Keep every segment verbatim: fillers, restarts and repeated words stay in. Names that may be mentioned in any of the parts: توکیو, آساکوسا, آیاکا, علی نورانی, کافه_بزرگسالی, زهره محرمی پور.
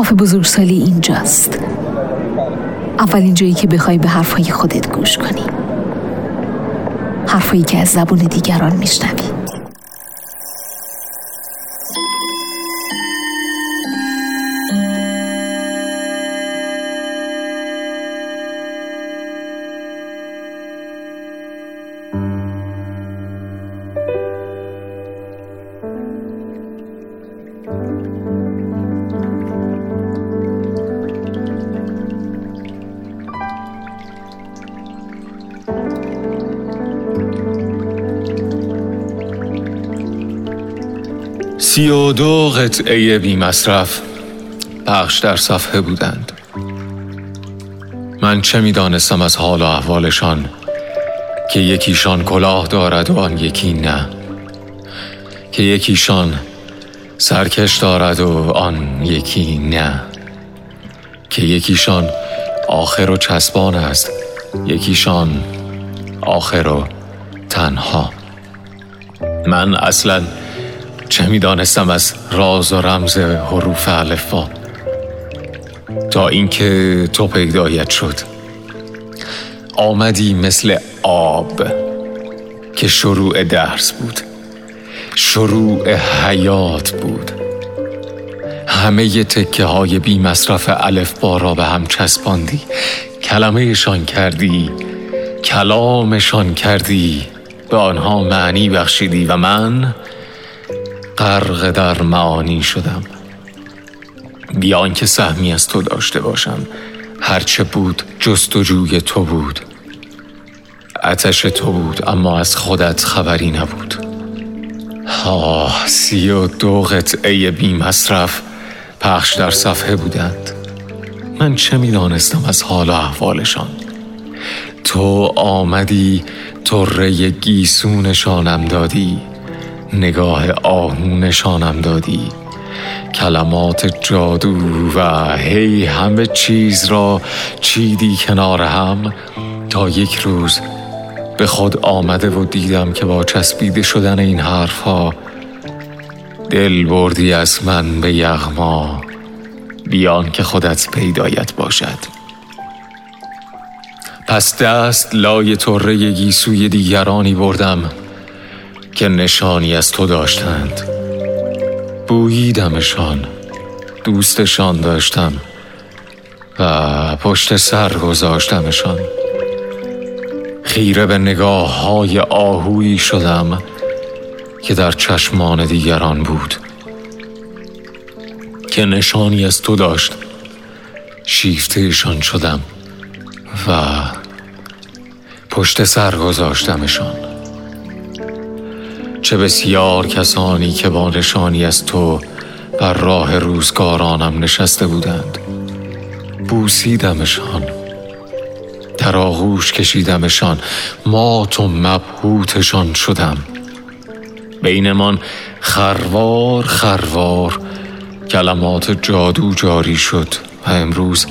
کافه بزرگسالی اینجاست. اولین جایی که بخوای به حرفهای خودت گوش کنی. حرفهایی که از زبون دیگران میشنوی. سی و دو قطعه بی مصرف پخش در صفحه بودند. من چه می دانستم از حال و احوالشان که یکیشان کلاه دارد و آن یکی نه، که یکیشان سرکش دارد و آن یکی نه، که یکیشان آخر و چسبان است، یکیشان آخر و تنها. من اصلاً چه می دانستم از راز و رمز حروف الفبا تا اینکه تو پیدایت شد. آمدی مثل آب که شروع درس بود، شروع حیات بود. همه ی تکه های بی مصرف الفبا را به هم چسباندی، کلمه‌شان کردی، کلامشان کردی، به آنها معنی بخشیدی و من غرق در معانی شدم. بیان که سهمی از تو داشته باشم، هرچه بود جستجوی تو بود، آتش تو بود، اما از خودت خبری نبود. آه، سی و دو قطعه بی مصرف پخش در صفحه بودند. من چه می دانستم از حال و احوالشان. تو آمدی، طره گیسونشانم دادی، نگاه آهونشانم دادی، کلمات جادو و هی همه چیز را چیدی کنار هم تا یک روز به خود آمده و دیدم که با چسبیده شدن این حرف ها دل بردی از من به یغما بیان که خودت پیدایت باشد. پس دست لای طره گیسوی دیگرانی بردم که نشانی از تو داشتند. بوییدمشان، دوستشان داشتم و پشت سر گذاشتمشان. خیره به نگاه های آهویی شدم که در چشمان دیگران بود، که نشانی از تو داشت. شیفتهشان شدم و پشت سر گذاشتمشان. چه بسیار کسانی که با نشانی از تو بر راه روزگارانم نشسته بودند. بوسیدمشان، در آغوش کشیدمشان، مات و مبهوتشان شدم. بینمان خروار خروار کلمات جادو جاری شد و امروز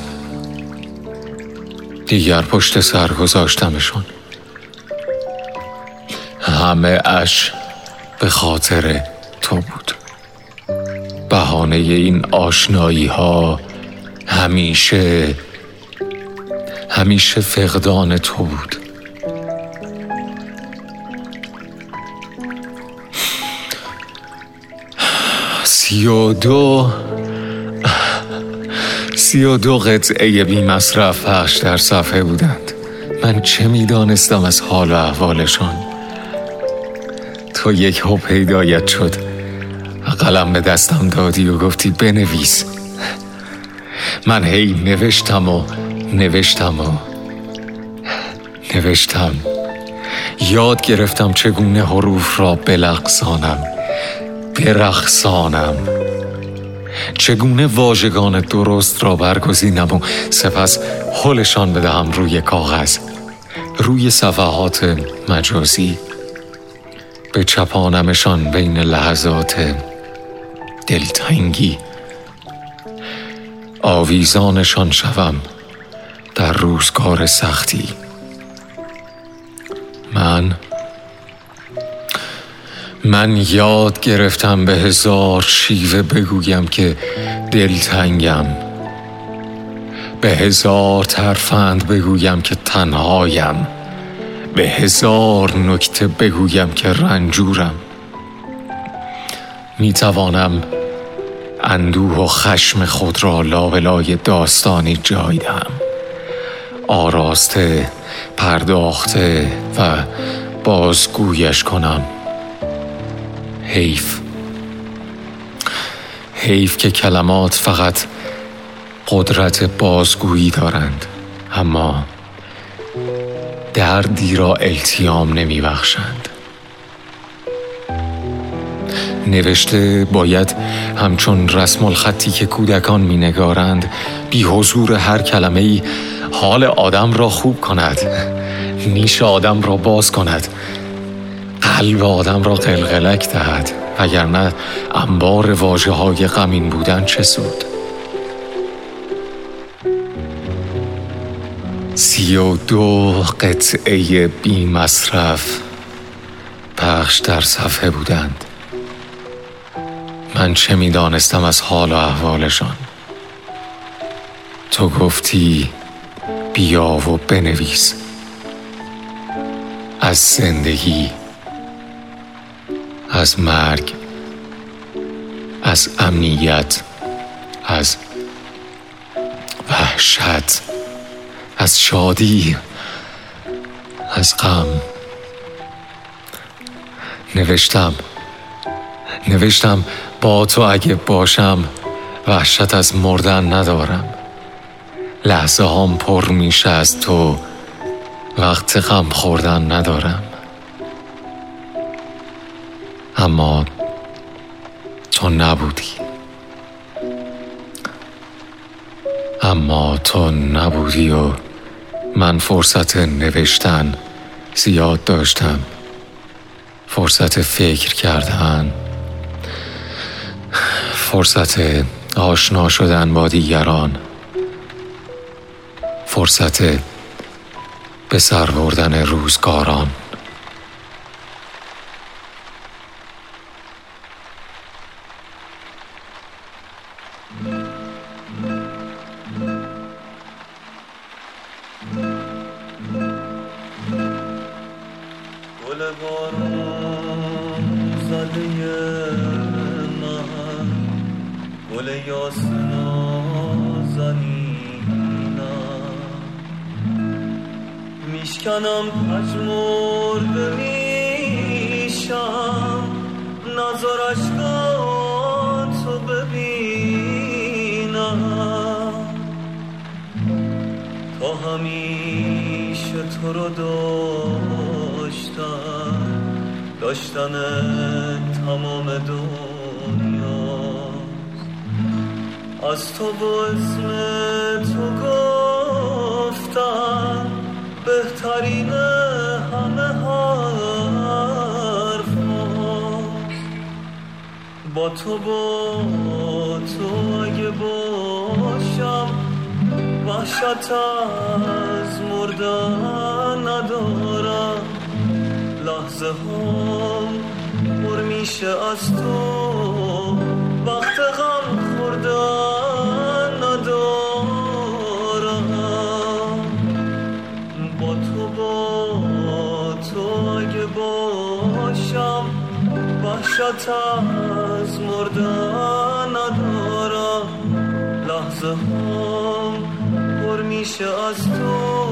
دیگر پشت سر گذاشتمشان. همه اش به خاطر تو بود. بهانه این آشنایی ها همیشه همیشه فقدان تو بود. سی و دو سی و دو قطعه بی مصرف پخش در صفحه بودند. من چه می دانستم از حال و احوالشان. تو یک هو پیدایت شد و قلم به دستم دادی و گفتی بنویس. من هی نوشتم و نوشتم و نوشتم. یاد گرفتم چگونه حروف را بلغزانم، برقصانم، چگونه واژگان درست را برگزینم و سپس حلشان بدهم روی کاغذ، روی صفحات مجازی. به چپانمشان بین لحظات دلتنگی. آویزانشان شوم در روزگار سختی. من من یاد گرفتم به هزار شیوه بگویم که دلتنگم، به هزار ترفند بگویم که تنهایم، به هزار نکته بگویم که رنجورم. می توانم اندوه و خشم خود را لابلای داستانی جای دهم، آراسته، پرداخته و بازگویش کنم. حیف حیف که کلمات فقط قدرت بازگویی دارند اما دردی را التیام نمی بخشند. نوشته باید همچون رسم الخطی که کودکان می نگارند بی حضور هر کلمه ای حال آدم را خوب کند، نیش آدم را باز کند، قلب آدم را قلقلک دهد، وگرنه انبار واژه های غمین بودن چه سود. سی و دو قطعه بی مصرف پخش در صفحه بودند. من چه می دانستم از حال و احوالشان؟ تو گفتی بیا و بنویس از زندگی، از مرگ، از امنیت، از وحشت، از شادی، از غم. نوشتم نوشتم با تو اگه باشم وحشت از مردن ندارم، لحظه هم پر میشه از تو، وقت غم خوردن ندارم. اما تو نبودی، اما تو نبودی و من فرصت نوشتن زیاد داشتم، فرصت فکر کردن، فرصت آشنا شدن با دیگران، فرصت به سر بردن روزگاران. گل باران زده من، گل یاسنا زنینم، میشکنم پژمرده میشم، نظر اشکات تو ببینم. تا همیشه تو رو دارم داشتن تمام دنیا، از تو با اسم تو گفتن بهترین همه حرف ما. با تو با تو اگه باشم وحشت از مردن ندارم، لحظه هم پر میشه از تو، وقت غم خوردن ندارم. با تو با تو اگه باشم وحشت از مردن ندارم، لحظه هم پر میشه از تو،